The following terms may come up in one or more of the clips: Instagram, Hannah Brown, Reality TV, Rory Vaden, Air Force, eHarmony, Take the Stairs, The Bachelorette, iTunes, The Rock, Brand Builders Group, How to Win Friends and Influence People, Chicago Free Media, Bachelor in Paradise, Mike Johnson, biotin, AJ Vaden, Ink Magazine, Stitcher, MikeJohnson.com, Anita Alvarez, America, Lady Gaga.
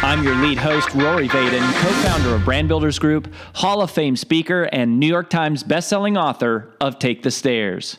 I'm your lead host, Rory Vaden, co-founder of Brand Builders Group, Hall of Fame speaker, and New York Times bestselling author of Take the Stairs.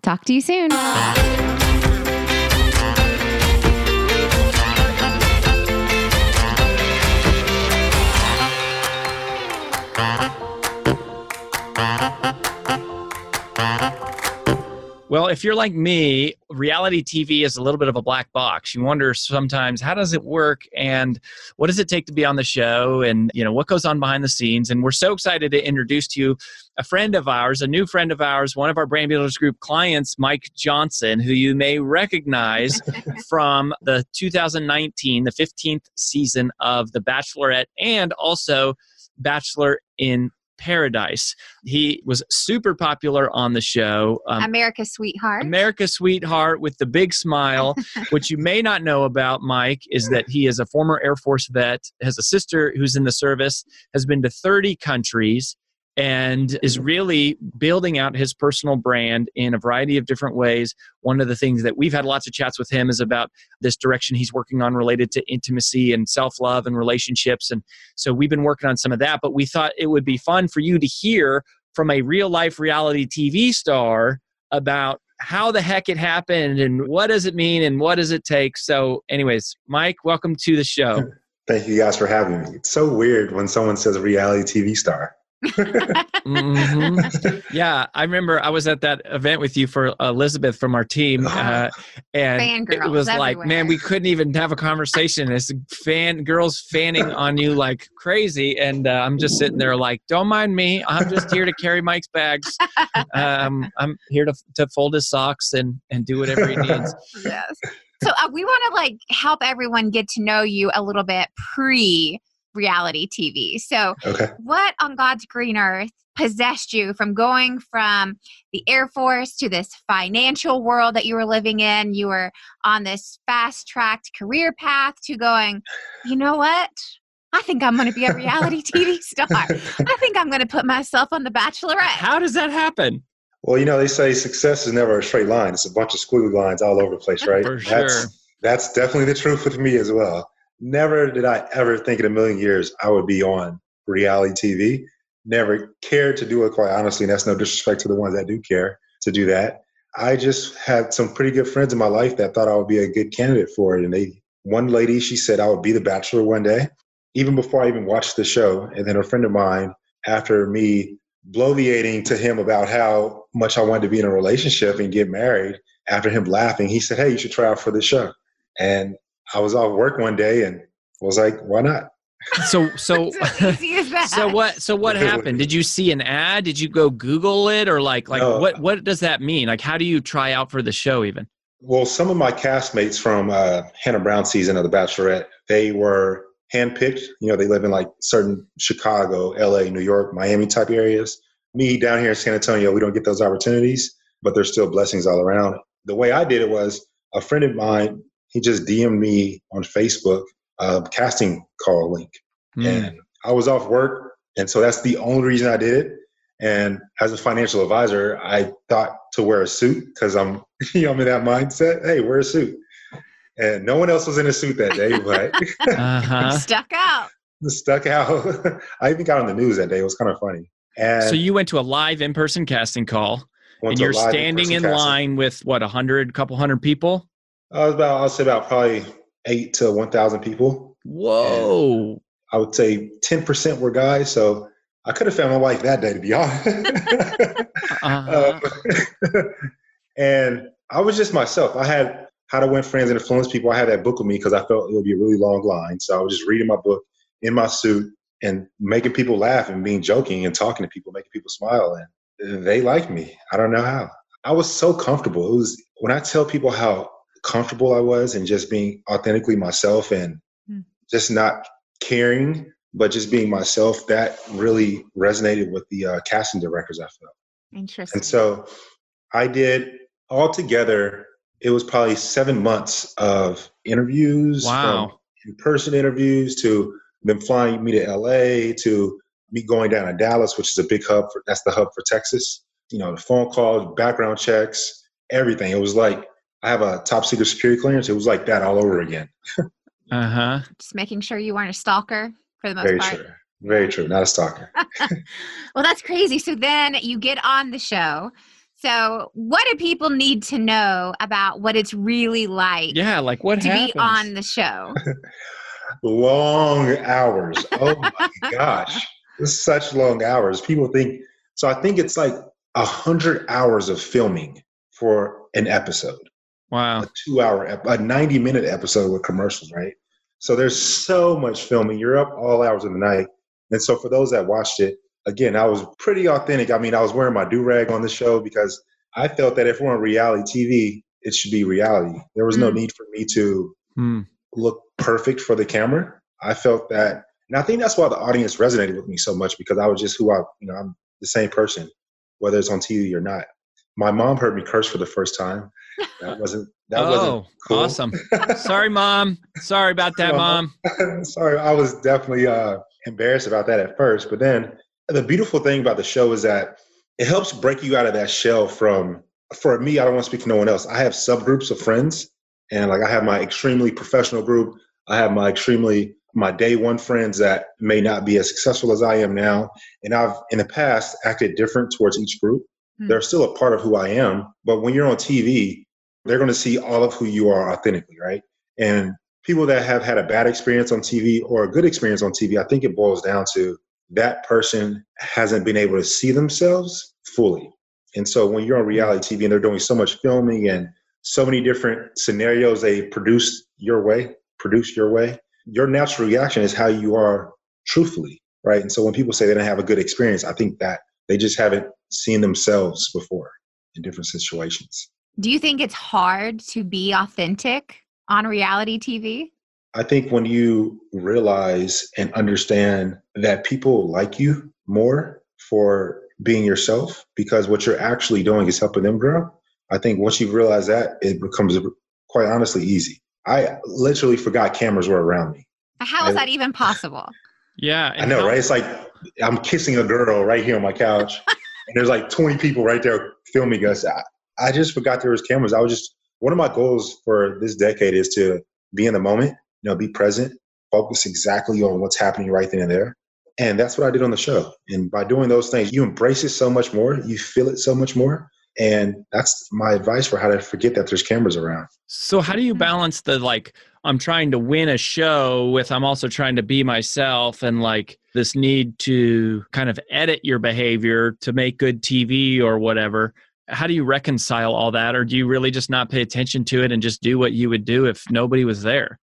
Talk to you soon. Well, if you're like me, reality TV is a little bit of a black box. You wonder sometimes, how does it work and what does it take to be on the show and, you know, what goes on behind the scenes? And we're so excited to introduce to you a friend of ours, a new friend of ours, one of our Brand Builders Group clients, Mike Johnson, who you may recognize from the 2019, the 15th season of The Bachelorette and also Bachelor in Paradise. He was super popular on the show. America's Sweetheart. America's Sweetheart with the big smile. What you may not know about Mike is that he is a former Air Force vet, has a sister who's in the service, has been to 30 countries, and is really building out his personal brand in a variety of different ways. One of the things that we've had lots of chats with him is about this direction he's working on related to intimacy and self-love and relationships. And so we've been working on some of that, but we thought it would be fun for you to hear from a real-life reality TV star about how the heck it happened and what does it mean and what does it take. So anyways, Mike, welcome to the show. Thank you guys for having me. It's so weird when someone says reality TV star. Mm-hmm. Yeah, I remember I was at that event with you for Elizabeth from our team, and it was everywhere. Like, man, we couldn't even have a conversation. It's girls fanning on you like crazy, and I'm just sitting there like, don't mind me. I'm just here to carry Mike's bags. I'm here to fold his socks and do whatever he needs. Yes. So we want to like help everyone get to know you a little bit reality TV. So okay. What on God's green earth possessed you from going from the Air Force to this financial world that you were living in? You were on this fast-tracked career path to going, you know what? I think I'm going to be a reality TV star. I think I'm going to put myself on The Bachelorette. How does that happen? Well, you know, they say success is never a straight line. It's a bunch of squiggly lines all over the place, right? For sure. That's definitely the truth with me as well. Never did I ever think in a million years I would be on reality TV. Never cared to do it, quite honestly, and that's no disrespect to the ones that do care to do that. I just had some pretty good friends in my life that thought I would be a good candidate for it. And one lady, she said I would be the Bachelor one day, even before I even watched the show. And then a friend of mine, after me bloviating to him about how much I wanted to be in a relationship and get married, after him laughing, he said, hey, you should try out for this show. And I was off work one day and was like, why not? So So what happened? Did you see an ad? Did you go Google it? Or like no. What does that mean? Like, how do you try out for the show even? Well, some of my castmates from Hannah Brown season of The Bachelorette, they were handpicked. You know, they live in like certain Chicago, LA, New York, Miami type areas. Me down here in San Antonio, we don't get those opportunities, but there's still blessings all around. The way I did it was a friend of mine, he just DM'd me on Facebook, casting call link. Mm. And I was off work. And so that's the only reason I did it. And as a financial advisor, I thought to wear a suit because I'm in that mindset. Hey, wear a suit. And no one else was in a suit that day, but Stuck out. I even got on the news that day. It was kind of funny. And so you went to a live in-person casting call and you're standing in line with what, 100 people? I was about, I'll say about probably 8,000 to 1,000 people. Whoa. I would say 10% were guys. So I could have found my wife that day, to be honest. And I was just myself. I had How to Win Friends and Influence People. I had that book with me because I felt it would be a really long line. So I was just reading my book in my suit and making people laugh and being joking and talking to people, making people smile. And they liked me. I don't know how. I was so comfortable. It was, when I tell people how comfortable I was and just being authentically myself and just not caring, but just being myself, that really resonated with the casting directors, I felt. Interesting. And so I did altogether, it was probably 7 months of interviews. Wow. From in-person interviews to them flying me to LA to me going down to Dallas, which is a big hub. That's the hub for Texas. You know, the phone calls, background checks, everything. It was like, I have a top secret security clearance. It was like that all over again. Uh-huh. Just making sure you weren't a stalker for the most part. Very true. Very true. Not a stalker. Well, that's crazy. So then you get on the show. So what do people need to know about what it's really like? Yeah, like what to happens? Be on the show? Long hours. Oh my gosh. It's such long hours. People think, so I think it's like 100 hours of filming for an episode. Wow. A 90-minute episode with commercials, right? So there's so much filming. You're up all hours of the night. And so for those that watched it, again, I was pretty authentic. I mean, I was wearing my do-rag on the show because I felt that if we're on reality TV, it should be reality. There was no need for me to look perfect for the camera. I felt that. And I think that's why the audience resonated with me so much, because I was just who I, you know, I'm the same person, whether it's on TV or not. My mom heard me curse for the first time. That wasn't cool. Awesome. Sorry, Mom. Sorry about that, Mom. Sorry. I was definitely embarrassed about that at first. But then the beautiful thing about the show is that it helps break you out of that shell from, for me, I don't want to speak to no one else. I have subgroups of friends, and like I have my extremely professional group. I have my day one friends that may not be as successful as I am now. And I've in the past acted different towards each group. They're still a part of who I am. But when you're on TV, they're going to see all of who you are authentically, right? And people that have had a bad experience on TV or a good experience on TV, I think it boils down to that person hasn't been able to see themselves fully. And so when you're on reality TV and they're doing so much filming and so many different scenarios they produce your way, your natural reaction is how you are truthfully, right? And so when people say they didn't have a good experience, I think that they just haven't seen themselves before in different situations. Do you think it's hard to be authentic on reality TV? I think when you realize and understand that people like you more for being yourself, because what you're actually doing is helping them grow. I think once you realize that, it becomes quite honestly easy. I literally forgot cameras were around me. How is that even possible? Yeah. I know, right? It's like I'm kissing a girl right here on my couch. And there's like 20 people right there filming us. I just forgot there was cameras. One of my goals for this decade is to be in the moment, you know, be present, focus exactly on what's happening right then and there. And that's what I did on the show. And by doing those things, you embrace it so much more. You feel it so much more. And that's my advice for how to forget that there's cameras around. So how do you balance the, like, I'm trying to win a show with I'm also trying to be myself, and like this need to kind of edit your behavior to make good TV or whatever? How do you reconcile all that? Or do you really just not pay attention to it and just do what you would do if nobody was there?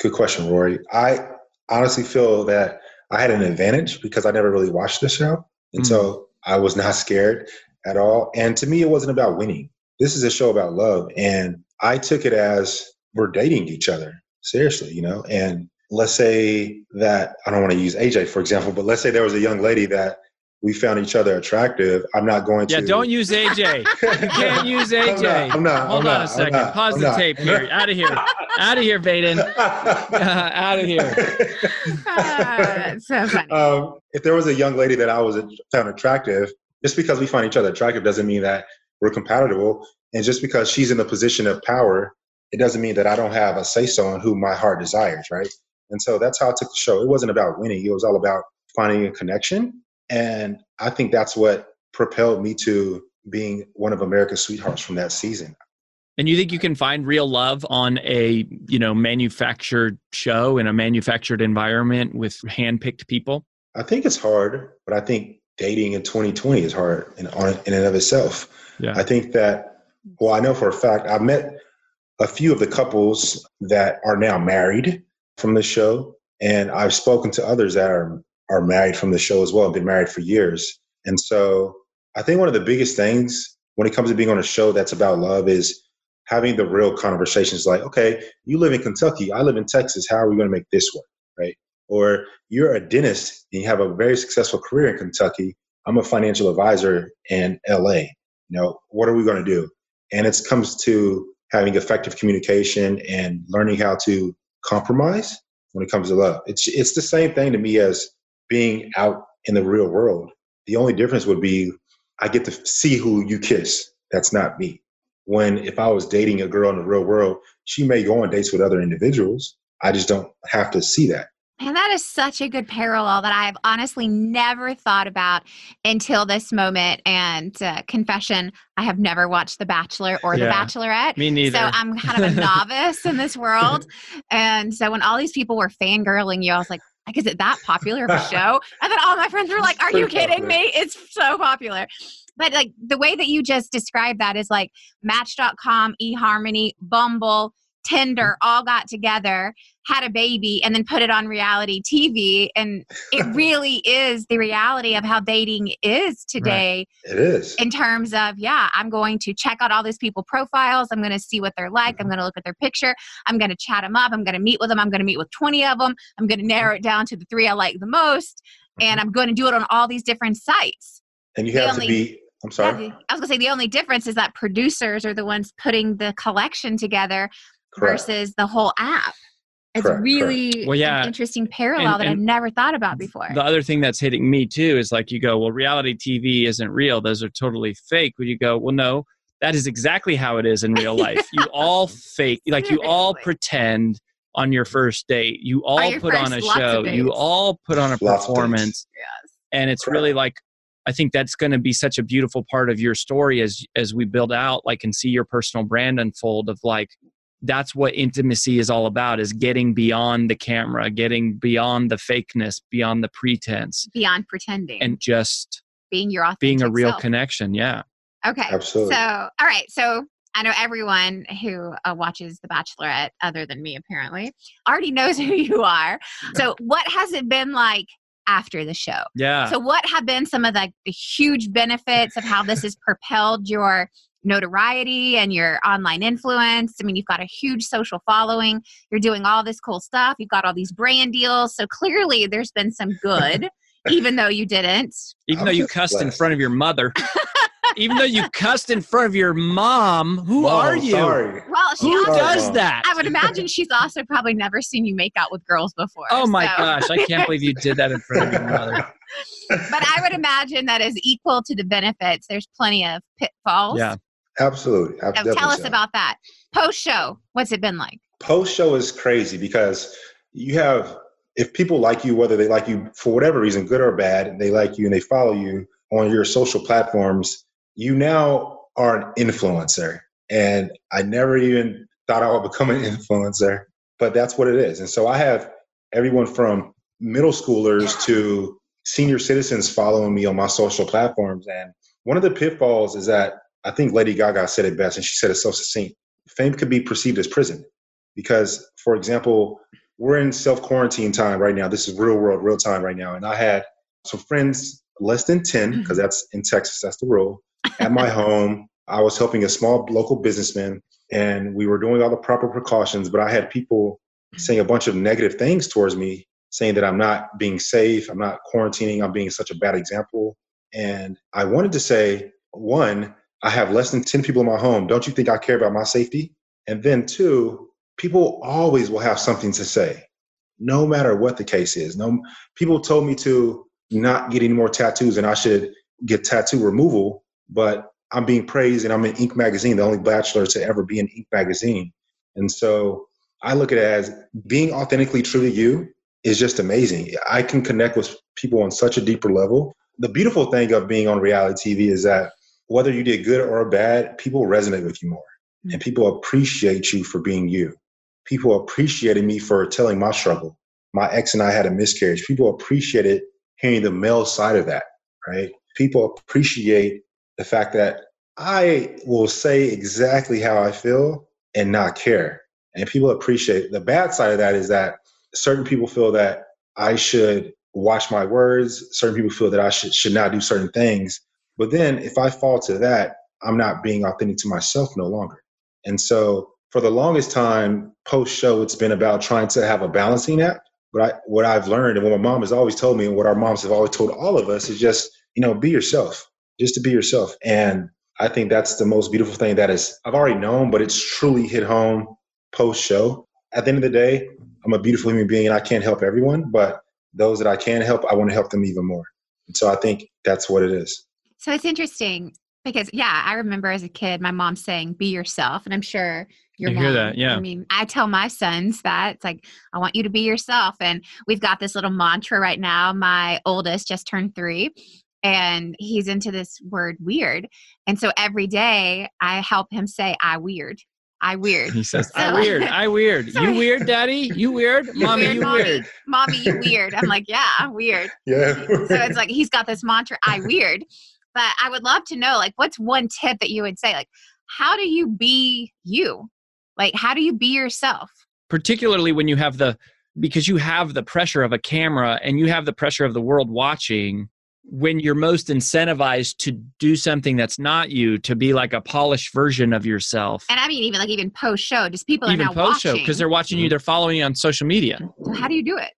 Good question, Rory. I honestly feel that I had an advantage because I never really watched the show. And so I was not scared at all. And to me, it wasn't about winning. This is a show about love. And I took it as we're dating each other. Seriously, you know, and let's say that, I don't want to use AJ, for example, but let's say there was a young lady that we found each other attractive. I'm not going to. Yeah, don't use AJ. You can't use AJ. I'm not. Hold on a second. Pause the tape. Here. Out of here. Out of here, Vaden. Out of here. That's so funny. If there was a young lady that I found attractive, just because we find each other attractive doesn't mean that we're compatible. And just because she's in a position of power, it doesn't mean that I don't have a say-so on who my heart desires, right? And so that's how I took the show. It wasn't about winning. It was all about finding a connection. And I think that's what propelled me to being one of America's sweethearts from that season. And you think you can find real love on a, you know, manufactured show in a manufactured environment with handpicked people? I think it's hard, but I think dating in 2020 is hard in and of itself. Yeah. I think that, well, I know for a fact, I met a few of the couples that are now married from the show. And I've spoken to others that are married from the show as well, been married for years. And so I think one of the biggest things when it comes to being on a show that's about love is having the real conversations like, okay, you live in Kentucky, I live in Texas, how are we going to make this work, right? Or you're a dentist and you have a very successful career in Kentucky, I'm a financial advisor in LA, you know, what are we going to do? And it comes to having effective communication and learning how to compromise when it comes to love. It's the same thing to me as being out in the real world. The only difference would be I get to see who you kiss. That's not me. When if I was dating a girl in the real world, she may go on dates with other individuals. I just don't have to see that. And that is such a good parallel that I have honestly never thought about until this moment. And confession, I have never watched The Bachelor or The Bachelorette. Me neither. So I'm kind of a novice in this world. And so when all these people were fangirling you, I was like, is it that popular of a show? And then all my friends were like, are you kidding me? It's so popular. But like the way that you just described that is like Match.com, eHarmony, Bumble, Tinder all got together, had a baby, and then put it on reality TV. And it really is the reality of how dating is today. Right. It is. In terms of, I'm going to check out all these people profiles. I'm going to see what they're like. I'm going to look at their picture. I'm going to chat them up. I'm going to meet with them. I'm going to meet with 20 of them. I'm going to narrow it down to the three I like the most. And I'm going to do it on all these different sites. And you have to be... I'm sorry. I was going to say the only difference is that producers are the ones putting the collection together. Correct. Versus the whole app. It's really an interesting parallel that I've never thought about before. The other thing that's hitting me too is like you go, well, reality TV isn't real. Those are totally fake. Where you go, well, no, that is exactly how it is in real life. You all fake, like you all pretend on your first date. You all put on a show. You all put on a performance. Yes. And it's really like, I think that's going to be such a beautiful part of your story as we build out, like, and see your personal brand unfold of like, that's what intimacy is all about, is getting beyond the camera, getting beyond the fakeness, beyond the pretense. Beyond pretending. And just being your authentic self. Being a real connection, yeah. Okay. Absolutely. So, all right. So I know everyone who watches The Bachelorette, other than me apparently, already knows who you are. So what has it been like after the show? Yeah. So what have been some of the huge benefits of how this has propelled your notoriety and your online influence? I mean, you've got a huge social following. You're doing all this cool stuff. You've got all these brand deals. So clearly there's been some good, even though you didn't. Even though you cussed in front of your mother. Even though you cussed in front of your mom. Who are you? Sorry. Well, Who does that? I would imagine she's also probably never seen you make out with girls before. Oh my gosh. I can't believe you did that in front of your mother. But I would imagine that is equal to the benefits. There's plenty of pitfalls. Yeah. Absolutely. So tell us about that. Post-show, what's it been like? Post-show is crazy because you have, if people like you, whether they like you for whatever reason, good or bad, they like you and they follow you on your social platforms, you now are an influencer. And I never even thought I would become an influencer, but that's what it is. And so I have everyone from middle schoolers to senior citizens following me on my social platforms. And one of the pitfalls is that I think Lady Gaga said it best, and she said it so succinct. Fame could be perceived as prison because, for example, we're in self-quarantine time right now. This is real world, real time right now. And I had some friends, less than 10, because that's in Texas, that's the rule, at my home. I was helping a small local businessman, and we were doing all the proper precautions, but I had people saying a bunch of negative things towards me, saying that I'm not being safe, I'm not quarantining, I'm being such a bad example. And I wanted to say, one, I have less than 10 people in my home. Don't you think I care about my safety? And then two, people always will have something to say, no matter what the case is. No, people told me to not get any more tattoos and I should get tattoo removal, but I'm being praised and I'm in Ink Magazine, the only bachelor to ever be in Ink Magazine. And so I look at it as being authentically true to you is just amazing. I can connect with people on such a deeper level. The beautiful thing of being on reality TV is that whether you did good or bad, people resonate with you more. and people appreciate you for being you. People appreciated me for telling my struggle. My ex and I had a miscarriage. People appreciated hearing the male side of that, right? People appreciate the fact that I will say exactly how I feel and not care. And people appreciate the bad side of that is that certain people feel that I should watch my words. Certain people feel that I should not do certain things. But then if I fall to that, I'm not being authentic to myself no longer. And so for the longest time, post-show, it's been about trying to have a balancing act. But what I've learned and what my mom has always told me and what our moms have always told all of us is just, you know, be yourself, just to be yourself. And I think that's the most beautiful thing that is, I've already known, but it's truly hit home post-show. At the end of the day, I'm a beautiful human being and I can't help everyone, but those that I can help, I want to help them even more. And so I think that's what it is. So it's interesting because, yeah, I remember as a kid, my mom saying, be yourself. And I'm sure your mom, hear that, yeah. I mean, I tell my sons that. It's like, I want you to be yourself. And we've got this little mantra right now. My oldest just turned 3. And he's into this word weird. And so every day I help him say, I weird. He says, so, I weird. Sorry. You weird, daddy? You weird? Mommy, you weird. Mommy, you weird. I'm like, yeah, I'm weird. Yeah. So it's like, he's got this mantra, I weird. But I would love to know, like, what's one tip that you would say? Like, how do you be you? Like, how do you be yourself? Particularly when you have because you have the pressure of a camera and you have the pressure of the world watching. When you're most incentivized to do something that's not you, to be like a polished version of yourself. And I mean, even post-show, just people are now watching. Even post-show, because they're watching you, they're following you on social media. So how do you do it?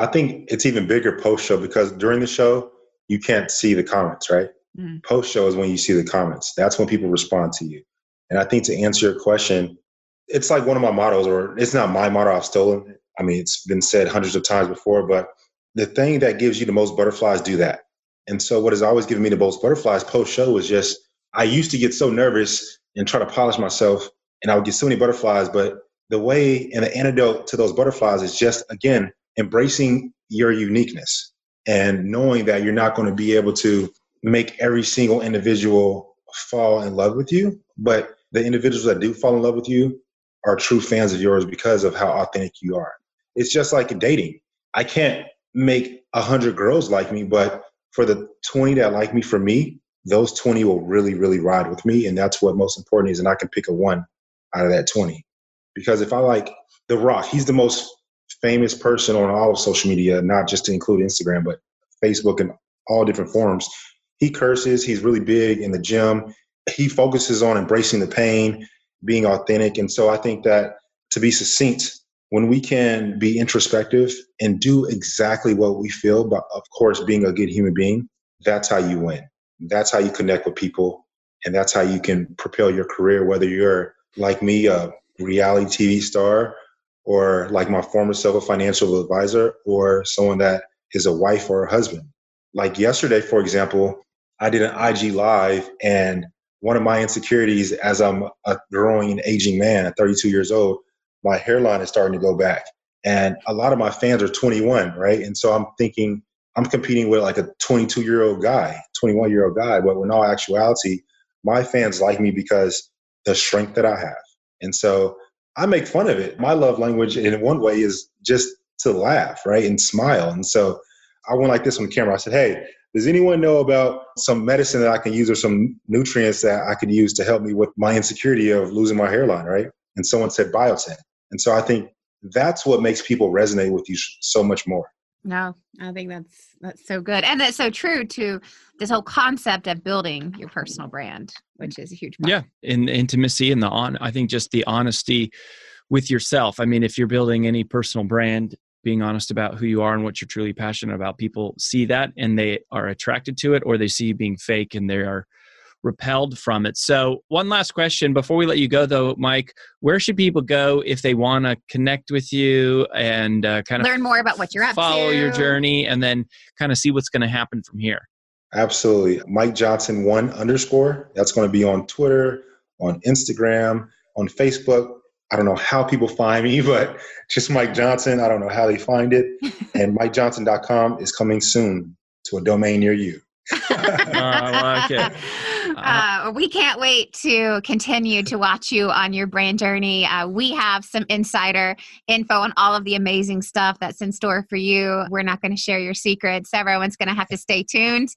I think it's even bigger post-show because during the show, you can't see the comments, right? Mm. Post-show is when you see the comments. That's when people respond to you. And I think to answer your question, it's like one of my mottos, or it's not my motto, I've stolen it. I mean, it's been said hundreds of times before, but the thing that gives you the most butterflies, do that. And so what has always given me the most butterflies post-show is just, I used to get so nervous and try to polish myself and I would get so many butterflies, but the way and the antidote to those butterflies is just, again, embracing your uniqueness and knowing that you're not going to be able to make every single individual fall in love with you, but the individuals that do fall in love with you are true fans of yours because of how authentic you are. It's just like dating. I can't make 100 girls like me, but for the 20 that like me, for me, those 20 will really, really ride with me. And that's what most important is. And I can pick a one out of that 20. Because if I like The Rock, he's the most famous person on all of social media, not just to include Instagram, but Facebook and all different forums. He curses. He's really big in the gym. He focuses on embracing the pain, being authentic. And so I think that, to be succinct, when we can be introspective and do exactly what we feel, but of course, being a good human being, that's how you win. That's how you connect with people. And that's how you can propel your career, whether you're like me, a reality TV star, or like my former self, a financial advisor, or someone that is a wife or a husband. Like yesterday, for example, I did an IG Live, and one of my insecurities as I'm a growing and aging man at 32 years old, my hairline is starting to go back. And a lot of my fans are 21, right? And so I'm thinking, I'm competing with like a 22-year-old guy, 21-year-old guy. But in all actuality, my fans like me because the strength that I have. And so I make fun of it. My love language in one way is just to laugh, right? And smile. And so I went like this on camera. I said, hey, does anyone know about some medicine that I can use or some nutrients that I could use to help me with my insecurity of losing my hairline, right? And someone said biotin. And so I think that's what makes people resonate with you so much more. No, I think that's so good. And that's so true to this whole concept of building your personal brand, which is a huge part. Yeah, in the intimacy and I think just the honesty with yourself. I mean, if you're building any personal brand, being honest about who you are and what you're truly passionate about, people see that and they are attracted to it, or they see you being fake and they are repelled from it. So one last question before we let you go though, Mike, where should people go if they want to connect with you and kind of learn more about what you're up to, follow your journey, and then kind of see what's going to happen from here? Absolutely. Mike Johnson 1_. That's going to be on Twitter, on Instagram, on Facebook. I don't know how people find me, but just Mike Johnson. I don't know how they find it. And MikeJohnson.com is coming soon to a domain near you. I like it. We can't wait to continue to watch you on your brand journey. We have some insider info on all of the amazing stuff that's in store for you. We're not going to share your secrets. Everyone's going to have to stay tuned.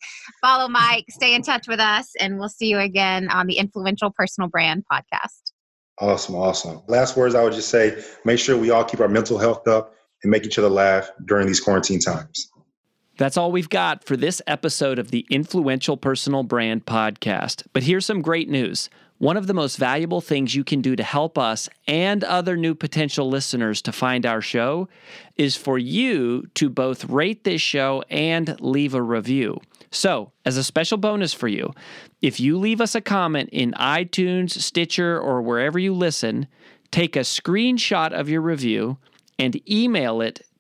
Follow Mike, stay in touch with us, and we'll see you again on the Influential Personal Brand Podcast. Awesome. Awesome. Last words, I would just say, make sure we all keep our mental health up and make each other laugh during these quarantine times. That's all we've got for this episode of the Influential Personal Brand Podcast. But here's some great news. One of the most valuable things you can do to help us and other new potential listeners to find our show is for you to both rate this show and leave a review. So, as a special bonus for you, if you leave us a comment in iTunes, Stitcher, or wherever you listen, take a screenshot of your review and email it